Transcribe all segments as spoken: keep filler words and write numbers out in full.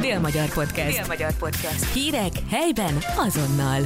Délmagyar Podcast. Délmagyar Podcast. Hírek helyben azonnal.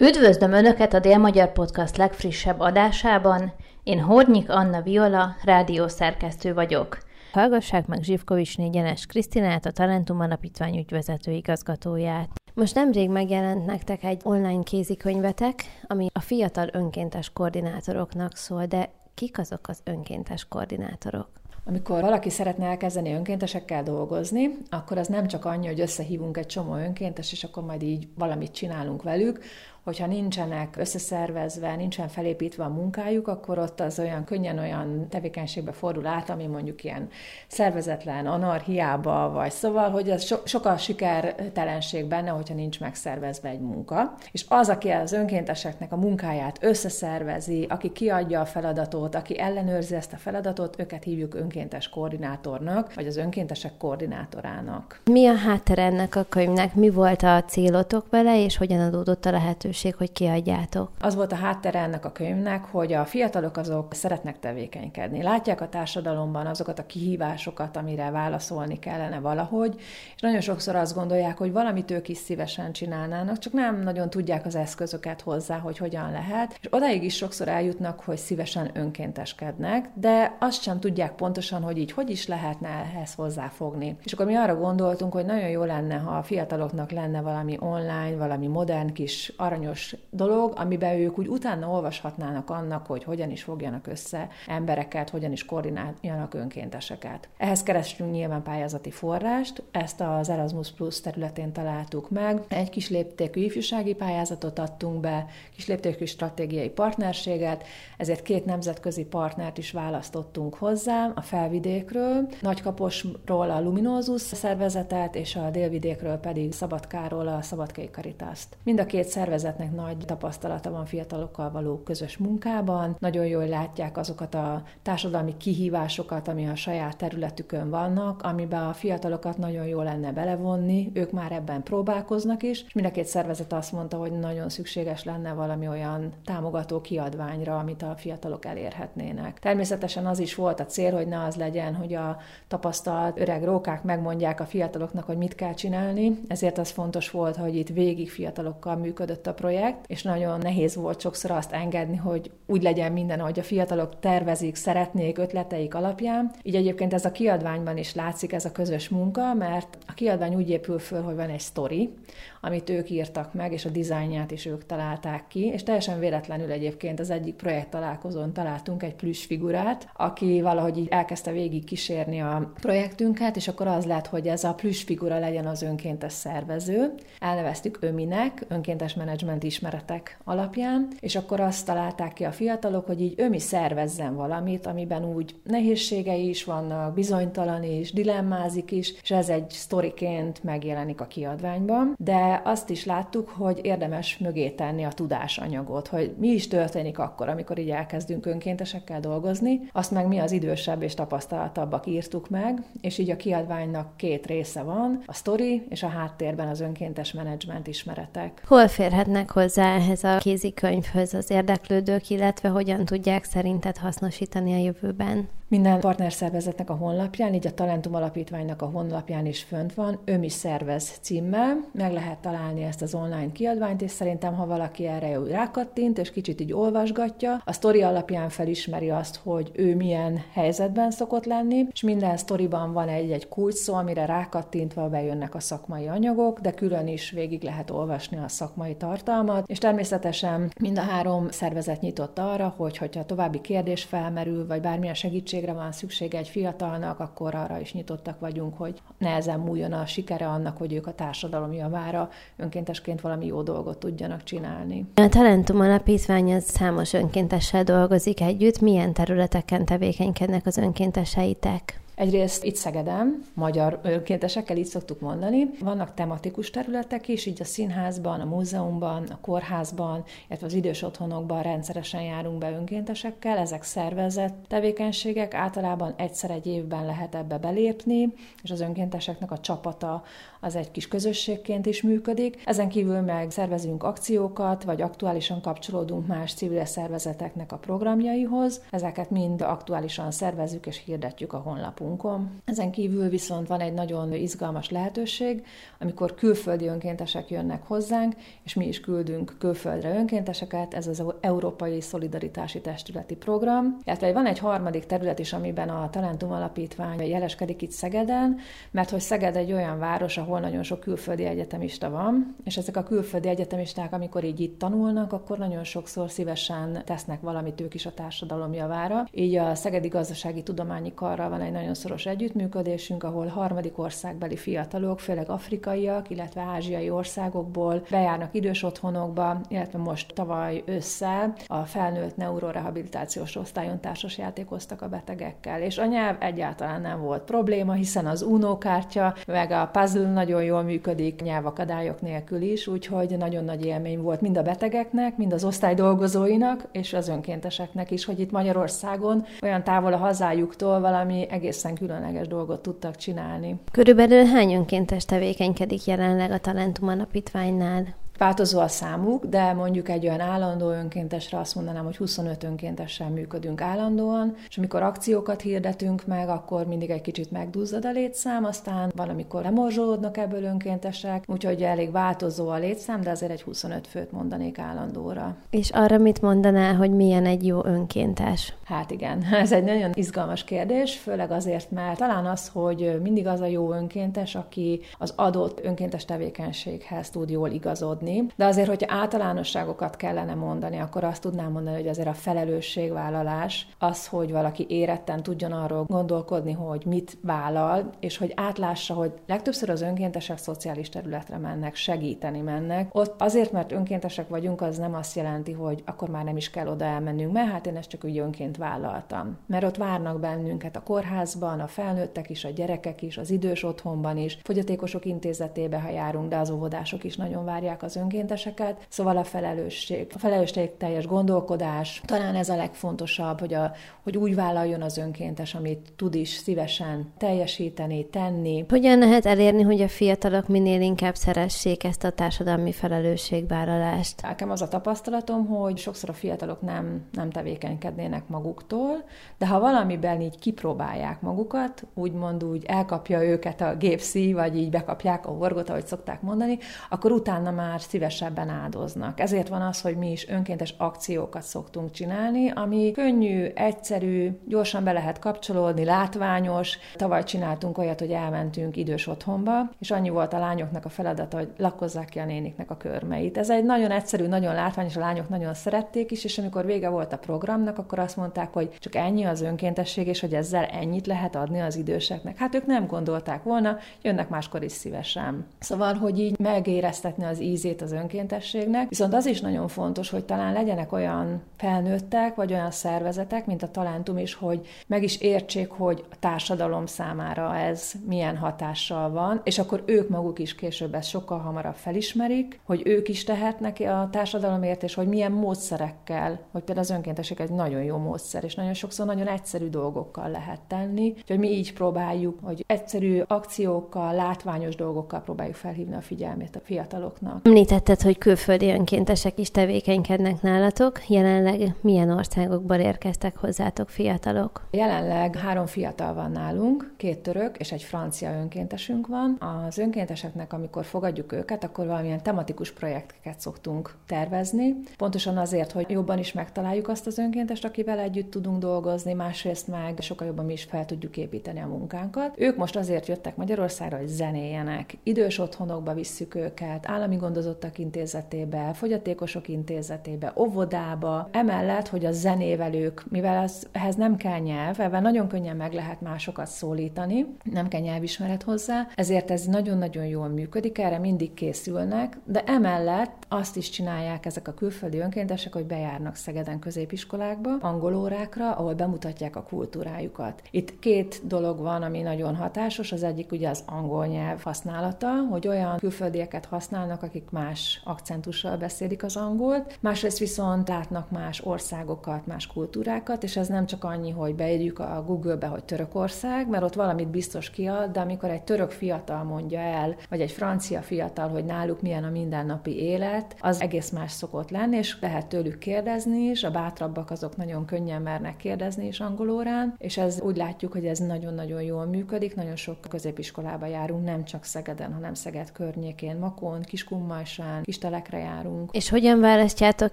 Üdvözlöm Önöket a Délmagyar Podcast legfrissebb adásában. Én Hornyik Anna Viola, rádiószerkesztő vagyok. Hallgassák meg Zsivkovitsné Gyenes Krisztinát, a Talentum Alapítvány ügyvezető igazgatóját. Most nemrég megjelent nektek egy online kézikönyvetek, ami a fiatal önkéntes koordinátoroknak szól, de kik azok az önkéntes koordinátorok? Amikor valaki szeretne elkezdeni önkéntesekkel dolgozni, akkor az nem csak annyi, hogy összehívunk egy csomó önkéntes, és akkor majd így valamit csinálunk velük, hogyha nincsenek összeszervezve, nincsen felépítve a munkájuk, akkor ott az olyan könnyen olyan tevékenységbe fordul át, ami mondjuk ilyen szervezetlen, anarchiába, vagy szóval, hogy az so- sokkal sikertelenség benne, hogyha nincs megszervezve egy munka. És az, aki az önkénteseknek a munkáját összeszervezi, aki kiadja a feladatot, aki ellenőrzi ezt a feladatot, őket hívjuk önkéntes koordinátornak, vagy az önkéntesek koordinátorának. Mi a háttere ennek a könyvnek? Mi volt a célotok vele, és hogyan adódott a lehetőség, hogy kiadjátok? Az volt a háttere ennek a könyvnek, hogy a fiatalok azok szeretnek tevékenykedni. Látják a társadalomban azokat a kihívásokat, amire válaszolni kellene valahogy, és nagyon sokszor azt gondolják, hogy valamit ők is szívesen csinálnának, csak nem nagyon tudják az eszközöket hozzá, hogy hogyan lehet, és odáig is sokszor eljutnak, hogy szívesen önkénteskednek, de azt sem tudják pontosan, hogy így hogy is lehetne ehhez hozzáfogni. És akkor mi arra gondoltunk, hogy nagyon jó lenne, ha a fiataloknak lenne valami online, valami modern kis aranyos dolog, amiben ők úgy utána olvashatnának annak, hogy hogyan is fogjanak össze embereket, hogyan is koordináljanak önkénteseket. Ehhez kerestünk nyilván pályázati forrást, ezt az Erasmus Plus területén találtuk meg, egy kis léptékű ifjúsági pályázatot adtunk be, kis léptékű stratégiai partnerséget, ezért két nemzetközi partnert is választottunk hozzá, a Felvidékről, Nagykaposról a Luminosus szervezetet, és a Délvidékről pedig Szabadkáról a Szabadkai Karitaszt. Mind a két szervezet nagy tapasztalata van fiatalokkal való közös munkában, nagyon jól látják azokat a társadalmi kihívásokat, ami a saját területükön vannak, amiben a fiatalokat nagyon jól lenne belevonni, ők már ebben próbálkoznak is, és mind a két szervezet azt mondta, hogy nagyon szükséges lenne valami olyan támogató kiadványra, amit a fiatalok elérhetnének. Természetesen az is volt a cél, hogy ne az legyen, hogy a tapasztalt öreg rókák megmondják a fiataloknak, hogy mit kell csinálni, ezért az fontos volt, hogy itt végig fiatalokkal működött a projekt, és nagyon nehéz volt sokszor azt engedni, hogy úgy legyen minden, ahogy a fiatalok tervezik, szeretnék, ötleteik alapján. Így egyébként ez a kiadványban is látszik ez a közös munka, mert a kiadvány úgy épül föl, hogy van egy sztori, amit ők írtak meg, és a dizájnját is ők találták ki, és teljesen véletlenül egyébként az egyik projekt találkozón találtunk egy plüss figurát, aki valahogy így elkezdte végig kísérni a projektünket, és akkor az lett, hogy ez a plüss figura legyen az önkéntes szervező. Elneveztük Öminek, önkéntes menedzsment ismeretek alapján, és akkor azt találták ki a fiatalok, hogy így Ömi szervezzen valamit, amiben úgy nehézségei is vannak, bizonytalan is, dilemmázik is, és ez egy sztoriként megjelenik a kiadványban, de azt is láttuk, hogy érdemes mögé tenni a tudásanyagot, hogy mi is történik akkor, amikor így elkezdünk önkéntesekkel dolgozni, azt meg mi az idősebb és tapasztalatabbak írtuk meg, és így a kiadványnak két része van, a sztori és a háttérben az önkéntes menedzsment ismeretek. Hol férhetnek hozzá ehhez a kézikönyvhöz az érdeklődők, illetve hogyan tudják szerinted hasznosítani a jövőben? Minden partnerszervezetnek a honlapján, így a Talentum Alapítványnak a honlapján is fönt van, Ömi szervez címmel, meg lehet találni ezt az online kiadványt, és szerintem, ha valaki erre jól rákattint, és kicsit így olvasgatja, a sztori alapján felismeri azt, hogy ő milyen helyzetben szokott lenni, és minden sztoriban van egy-egy kulcs szó, amire rákattintva bejönnek a szakmai anyagok, de külön is végig lehet olvasni a szakmai tartalmat, és természetesen mind a három szervezet nyitott arra, hogy hogyha további kérdés felmerül, vagy bármilyen segítség van szüksége egy fiatalnak, akkor arra is nyitottak vagyunk, hogy nehezen múljon a sikere annak, hogy ők a társadalom javára önkéntesként valami jó dolgot tudjanak csinálni. A Talentum Alapítvány az számos önkéntessel dolgozik együtt. Milyen területeken tevékenykednek az önkénteseitek? Egyrészt itt Szegeden, magyar önkéntesekkel, így szoktuk mondani. Vannak tematikus területek is, így a színházban, a múzeumban, a kórházban, illetve az idős otthonokban rendszeresen járunk be önkéntesekkel. Ezek szervezett tevékenységek, általában egyszer egy évben lehet ebbe belépni, és az önkénteseknek a csapata az egy kis közösségként is működik. Ezen kívül meg szervezünk akciókat, vagy aktuálisan kapcsolódunk más civil szervezeteknek a programjaihoz. Ezeket mind aktuálisan szervezzük és hirdetjük a honlapunkon. lapunkon. Ezen kívül viszont van egy nagyon izgalmas lehetőség, amikor külföldi önkéntesek jönnek hozzánk, és mi is küldünk külföldre önkénteseket, ez az Európai Szolidaritási Testületi program. Tehát van egy harmadik terület is, amiben a Talentum Alapítvány jeleskedik itt Szegeden, mert hogy Szeged egy olyan város, ahol nagyon sok külföldi egyetemista van, és ezek a külföldi egyetemisták, amikor így itt tanulnak, akkor nagyon sokszor szívesen tesznek valamit ők is a társadalom javára. Így a Szegedi gazdasági tudományi karral van egy nagyon szoros együttműködésünk, ahol harmadik országbeli fiatalok, főleg afrikaiak, illetve ázsiai országokból bejárnak idős otthonokba, illetve most tavaly ősszel a felnőtt neurorehabilitációs osztályon társasjátékoztak a betegekkel. És a nyelv egyáltalán nem volt probléma, hiszen az Uno kártya, meg a puzzle nagyon jól működik nyelvakadályok nélkül is, úgyhogy nagyon nagy élmény volt mind a betegeknek, mind az osztály dolgozóinak, és az önkénteseknek is, hogy itt Magyarországon olyan távol a hazájuktól valami egészen különleges dolgot tudtak csinálni. Körülbelül hány önkéntes tevékenykedik jelenleg a Talentum Alapítványnál? Változó a számuk, de mondjuk egy olyan állandó önkéntesre azt mondanám, hogy huszonöt önkéntessel működünk állandóan, és amikor akciókat hirdetünk meg, akkor mindig egy kicsit megduzzad a létszám, aztán van, amikor lemorzsolódnak ebből önkéntesek, úgyhogy elég változó a létszám, de azért egy huszonöt főt mondanék állandóra. És arra mit mondanál, hogy milyen egy jó önkéntes? Hát igen, ez egy nagyon izgalmas kérdés, főleg azért, mert talán az, hogy mindig az a jó önkéntes, aki az adott önkéntes tevékenységhez tud jól igazodni. De azért, hogyha általánosságokat kellene mondani, akkor azt tudnám mondani, hogy azért a felelősségvállalás az, hogy valaki éretten tudjon arról gondolkodni, hogy mit vállal, és hogy átlássa, hogy legtöbbször az önkéntesek szociális területre mennek, segíteni mennek. Ott azért, mert önkéntesek vagyunk, az nem azt jelenti, hogy akkor már nem is kell oda elmennünk, mert hát én ezt csak úgy önként vállaltam. Mert ott várnak bennünket a kórházban, a felnőttek is, a gyerekek is, az idős otthonban is, fogyatékosok intézetébe, ha járunk, de az óvodások is nagyon várják az önkénteseket, szóval a felelősség, a felelősségteljes gondolkodás, talán ez a legfontosabb, hogy, a, hogy úgy vállaljon az önkéntes, amit tud is szívesen teljesíteni, tenni. Hogyan lehet elérni, hogy a fiatalok minél inkább szeressék ezt a társadalmi felelősségvállalást? Nekem az a tapasztalatom, hogy sokszor a fiatalok nem, nem tevékenykednének maguktól, de ha valamiben így kipróbálják magukat, úgymond úgy elkapja őket a gépszíj, vagy így bekapják a horgot, ahogy szokták mondani, akkor utána már már szívesebben áldoznak. Ezért van az, hogy mi is önkéntes akciókat szoktunk csinálni, ami könnyű, egyszerű, gyorsan be lehet kapcsolódni, látványos. Tavaly csináltunk olyat, hogy elmentünk idős otthonba, és annyi volt a lányoknak a feladata, hogy lakkozzák ki a néniknek a körmeit. Ez egy nagyon egyszerű, nagyon látványos, a lányok nagyon szerették is, és amikor vége volt a programnak, akkor azt mondták, hogy csak ennyi az önkéntesség, és hogy ezzel ennyit lehet adni az időseknek. Hát ők nem gondolták volna, jönnek máskor is szívesen. Szóval, hogy így megéreztetni az ízét az önkéntességnek, viszont az is nagyon fontos, hogy talán legyenek olyan felnőttek, vagy olyan szervezetek, mint a Talentum is, hogy meg is értsék, hogy a társadalom számára ez milyen hatással van, és akkor ők maguk is később ezt sokkal hamarabb felismerik, hogy ők is tehetnek a társadalomért, és hogy milyen módszerekkel, hogy például az önkéntesség egy nagyon jó módszer, és nagyon sokszor nagyon egyszerű dolgokkal lehet tenni, úgyhogy mi így próbáljuk, hogy egyszerű akciókkal, látványos dolgokkal próbáljuk felhívni a figyelmét a fiataloknak. Említetted, hogy külföldi önkéntesek is tevékenykednek nálatok. Jelenleg milyen országokból érkeztek hozzátok fiatalok? Jelenleg három fiatal van nálunk, két török és egy francia önkéntesünk van. Az önkénteseknek, amikor fogadjuk őket, akkor valamilyen tematikus projekteket szoktunk tervezni. Pontosan azért, hogy jobban is megtaláljuk azt az önkéntest, akivel együtt tudunk dolgozni, másrészt meg sokkal jobban mi is fel tudjuk építeni a munkánkat. Ők most azért jöttek Magyarországra, hogy zenéjenek. Idős otthonokba visszük őket, állami gondozottak intézetébe, fogyatékosok intézetébe, óvodába, emellett, hogy a zenével ők, mivel az, ehhez nem kell nyelv, ebben nagyon könnyen meg lehet másokat szólítani, nem kell nyelvismeret hozzá, ezért ez nagyon-nagyon jól működik, erre mindig készülnek, de emellett azt is csinálják ezek a külföldi önkéntesek, hogy bejárnak Szegeden középiskolákba, angolórákra, ahol bemutatják a kultúrájukat. Itt két dolog van, ami nagyon hatásos, az egyik ugye az angol nyelv használata, hogy olyan külföldieket használnak, akik más akcentussal beszélik az angolt, másrészt viszont látnak más országokat, más kultúrákat, és ez nem csak annyi, hogy beírjuk a Google-be, hogy Törökország, mert ott valamit biztos kiad, de amikor egy török fiatal mondja el, vagy egy francia fiatal, hogy náluk milyen a mindennapi élet, az egész más szokott lenni, és lehet tőlük kérdezni is, a bátrabbak azok nagyon könnyen mernek kérdezni is angol órán, és ez úgy látjuk, hogy ez nagyon-nagyon jól működik, nagyon sok középiskolába járunk, nem csak Szegeden, hanem Szeged környékén, Makón, Kiskunmajsán, Kistelekre járunk. És hogyan választjátok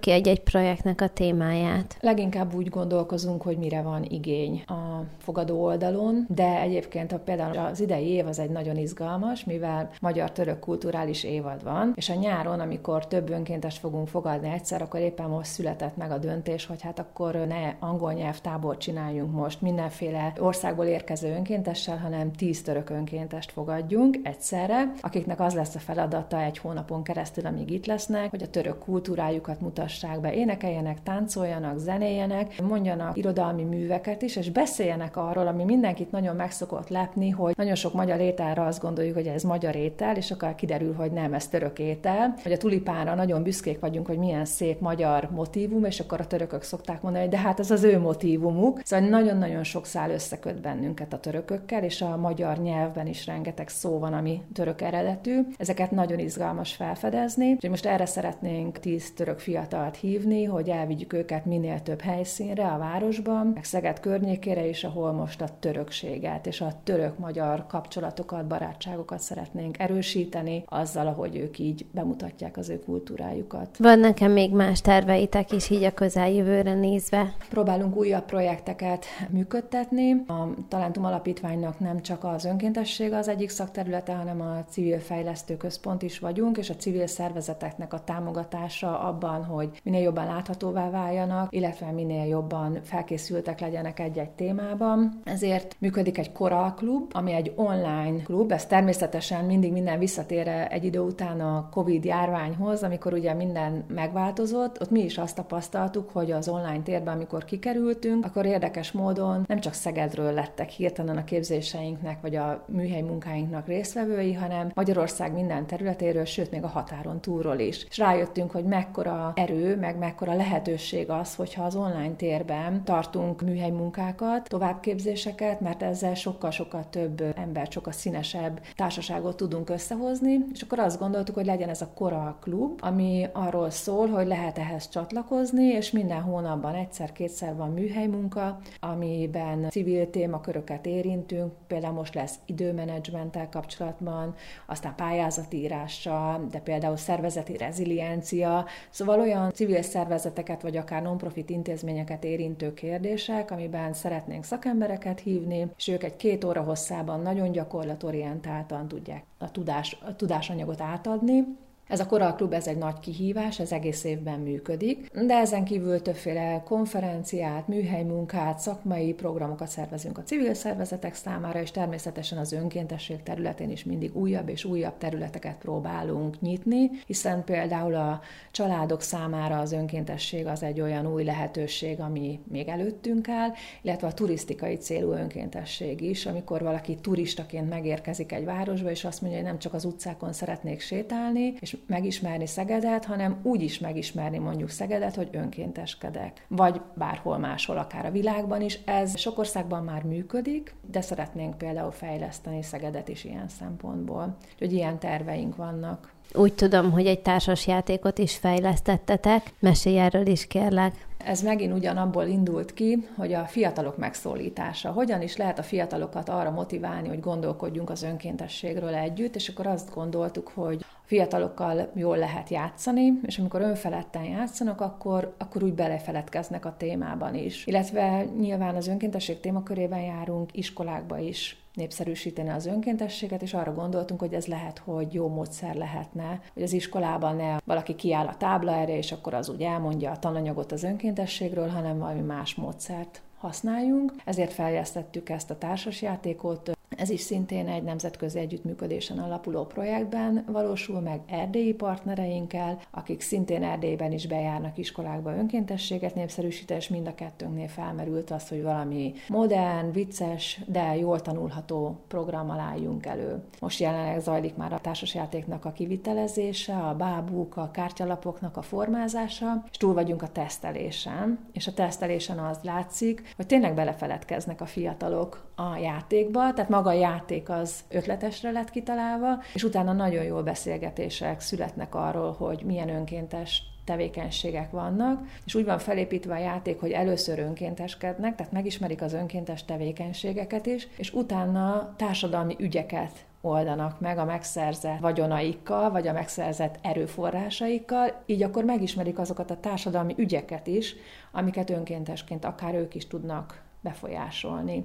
ki egy-egy projektnek a témáját? Leginkább úgy gondolkozunk, hogy mire van igény a fogadó oldalon, de egyébként a, például az idei év az egy nagyon izgalmas, mivel magyar-török kulturális évad van, és a nyáron, amikor több önkéntest fogunk fogadni egyszer, akkor éppen most született meg a döntés, hogy hát akkor ne angol nyelvtábort csináljunk most mindenféle országból érkező önkéntessel, hanem tíz török önkéntest fogadjunk egyszerre, akiknek az lesz a feladata egy hónapon keresztül, amíg itt lesznek, hogy a török kultúrájukat mutassák be, énekeljenek, táncoljanak, zenéjenek, mondjanak irodalmi műveket is, és beszéljenek arról, ami mindenkit nagyon meg szokott lepni, hogy nagyon sok magyar ételre azt gondoljuk, hogy ez magyar étel, és akkor kiderül, hogy nem, ez török étel, hogy a tulipánra nagyon büszkék vagyunk, hogy milyen szép magyar motívum, és akkor a törökök szokták mondani, de hát ez az ő motívumuk. Szóval nagyon-nagyon sok szál összeköt bennünket a törökökkel, és a magyar nyelvben is rengeteg szó van, ami török eredetű. Ezeket nagyon izgalmas felfedezni, úgyhogy most erre szeretnénk tíz török fiatalt hívni, hogy elvigyük őket minél több helyszínre a városban, meg Szeged környékére is, ahol most a törökséget és a török-magyar kapcsolatokat, barátságokat szeretnénk erősíteni azzal, ahogy ők így bemutatják az ő kultúrájukat. Van nekem még más terveitek is így a közeljövőre nézve? Próbálunk újabb projekteket működtetni. A Talentum Alapítványnak nem csak az önkéntesség az egyik szakterülete, hanem a civil fejlesztő központ is vagyunk, és a civil szervezeteknek a támogatása abban, hogy minél jobban láthatóvá váljanak, illetve minél jobban felkészültek legyenek egy-egy témában. Ezért működik egy Kora Klub, ami egy online klub, ez természetesen mindig minden visszatér egy idő után a Covid járványhoz, amikor ugye minden megváltozott, ott mi is azt tapasztaltuk, hogy az online térben, amikor kikerültünk, akkor érdekes módon nem csak Szegedről lettek hirtelen a képzéseinknek, vagy a műhely munkáinknak résztvevői, hanem Magyarország minden területéről, sőt, még a határon túlról is. És rájöttünk, hogy mekkora erő, meg mekkora lehetőség az, hogyha az online térben tartunk műhely munkákat, továbbképzéseket, mert ezzel sokkal-sokkal több ember, sokkal színesebb társaságot tudunk összehozni, és akkor azt gondoltuk, hogy legyen ez a Kora Klub, ami arról szól, hogy lehet ehhez csatlakozni, és minden hónapban egyszer-kétszer van műhelymunka, amiben civil témaköröket érintünk, például most lesz időmenedzsmenttel kapcsolatban, aztán pályázatírással, de például szervezeti reziliencia, szóval olyan civil szervezeteket, vagy akár non-profit intézményeket érintő kérdések, amiben szeretnénk szakembereket hívni, és ők egy két óra hosszában nagyon gyakorlatorientáltan tudják a, tudás, a tudásanyagot átadni. Ez a Kora Klub, ez egy nagy kihívás, ez egész évben működik, de ezen kívül többféle konferenciát, műhelymunkát, szakmai programokat szervezünk a civil szervezetek számára, és természetesen az önkéntesség területén is mindig újabb és újabb területeket próbálunk nyitni, hiszen például a családok számára az önkéntesség az egy olyan új lehetőség, ami még előttünk áll, illetve a turisztikai célú önkéntesség is, amikor valaki turistaként megérkezik egy városba, és azt mondja, hogy nem csak az utcákon szeretnék sétálni, és megismerni Szegedet, hanem úgy is megismerni mondjuk Szegedet, hogy önkénteskedek. Vagy bárhol máshol, akár a világban is. Ez sok országban már működik, de szeretnénk például fejleszteni Szegedet is ilyen szempontból. Úgyhogy ilyen terveink vannak. Úgy tudom, hogy egy társasjátékot is fejlesztettetek. Mesélj erről is, kérlek. Ez megint ugyanabból indult ki, hogy a fiatalok megszólítása. Hogyan is lehet a fiatalokat arra motiválni, hogy gondolkodjunk az önkéntességről együtt, és akkor azt gondoltuk, hogy fiatalokkal jól lehet játszani, és amikor önfeledten játszanak, akkor, akkor úgy belefeledkeznek a témában is. Illetve nyilván az önkéntesség témakörében járunk iskolákba is népszerűsíteni az önkéntességet, és arra gondoltunk, hogy ez lehet, hogy jó módszer lehetne, hogy az iskolában ne valaki kiáll a tábla erre, és akkor az úgy elmondja a tananyagot az önkéntességről, hanem valami más módszert használjunk. Ezért fejlesztettük ezt a társasjátékot, Ez is szintén egy nemzetközi együttműködésen alapuló projektben valósul meg erdélyi partnereinkkel, akik szintén Erdélyben is bejárnak iskolákba önkéntességet népszerűsíteni, és mind a kettőnknél felmerült az, hogy valami modern, vicces, de jól tanulható programmal álljunk elő. Most jelenleg zajlik már a társasjátéknak a kivitelezése, a bábuk, a kártyalapoknak a formázása, és túl vagyunk a tesztelésen, és a tesztelésen az látszik, hogy tényleg belefeledkeznek a fiatalok a játékba, tehát maga a játék az ötletesre lett kitalálva, és utána nagyon jó beszélgetések születnek arról, hogy milyen önkéntes tevékenységek vannak, és úgy van felépítve a játék, hogy először önkénteskednek, tehát megismerik az önkéntes tevékenységeket is, és utána társadalmi ügyeket oldanak meg a megszerzett vagyonaikkal, vagy a megszerzett erőforrásaikkal, így akkor megismerik azokat a társadalmi ügyeket is, amiket önkéntesként akár ők is tudnak befolyásolni.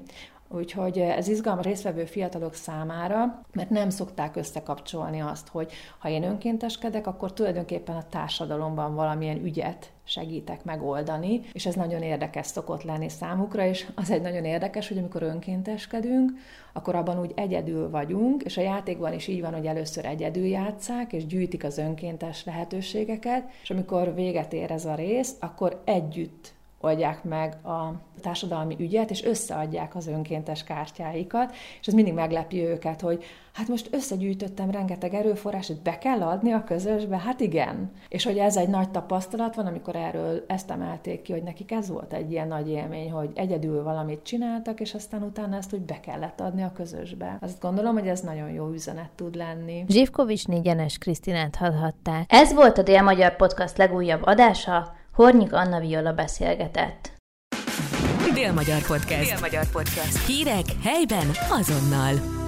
Úgyhogy ez izgalmas résztvevő fiatalok számára, mert nem szokták összekapcsolni azt, hogy ha én önkénteskedek, akkor tulajdonképpen a társadalomban valamilyen ügyet segítek megoldani, és ez nagyon érdekes szokott lenni számukra, és az egy nagyon érdekes, hogy amikor önkénteskedünk, akkor abban úgy egyedül vagyunk, és a játékban is így van, hogy először egyedül játsszák, és gyűjtik az önkéntes lehetőségeket, és amikor véget ér ez a rész, akkor együtt oldják meg a társadalmi ügyet, és összeadják az önkéntes kártyáikat, és ez mindig meglepi őket, hogy hát most összegyűjtöttem rengeteg erőforrás, be kell adni a közösbe? Hát igen. És hogy ez egy nagy tapasztalat van, amikor erről ezt emelték ki, hogy nekik ez volt egy ilyen nagy élmény, hogy egyedül valamit csináltak, és aztán utána ezt úgy be kellett adni a közösbe. Azt gondolom, hogy ez nagyon jó üzenet tud lenni. Zsivkovitsné Gyenes Krisztinát hallhatták. Ez volt a Délmagyar Podcast legújabb adása, Hornyik Anna Viola beszélgetett. Délmagyar Podcast. Délmagyar Podcast. Hírek helyben azonnal.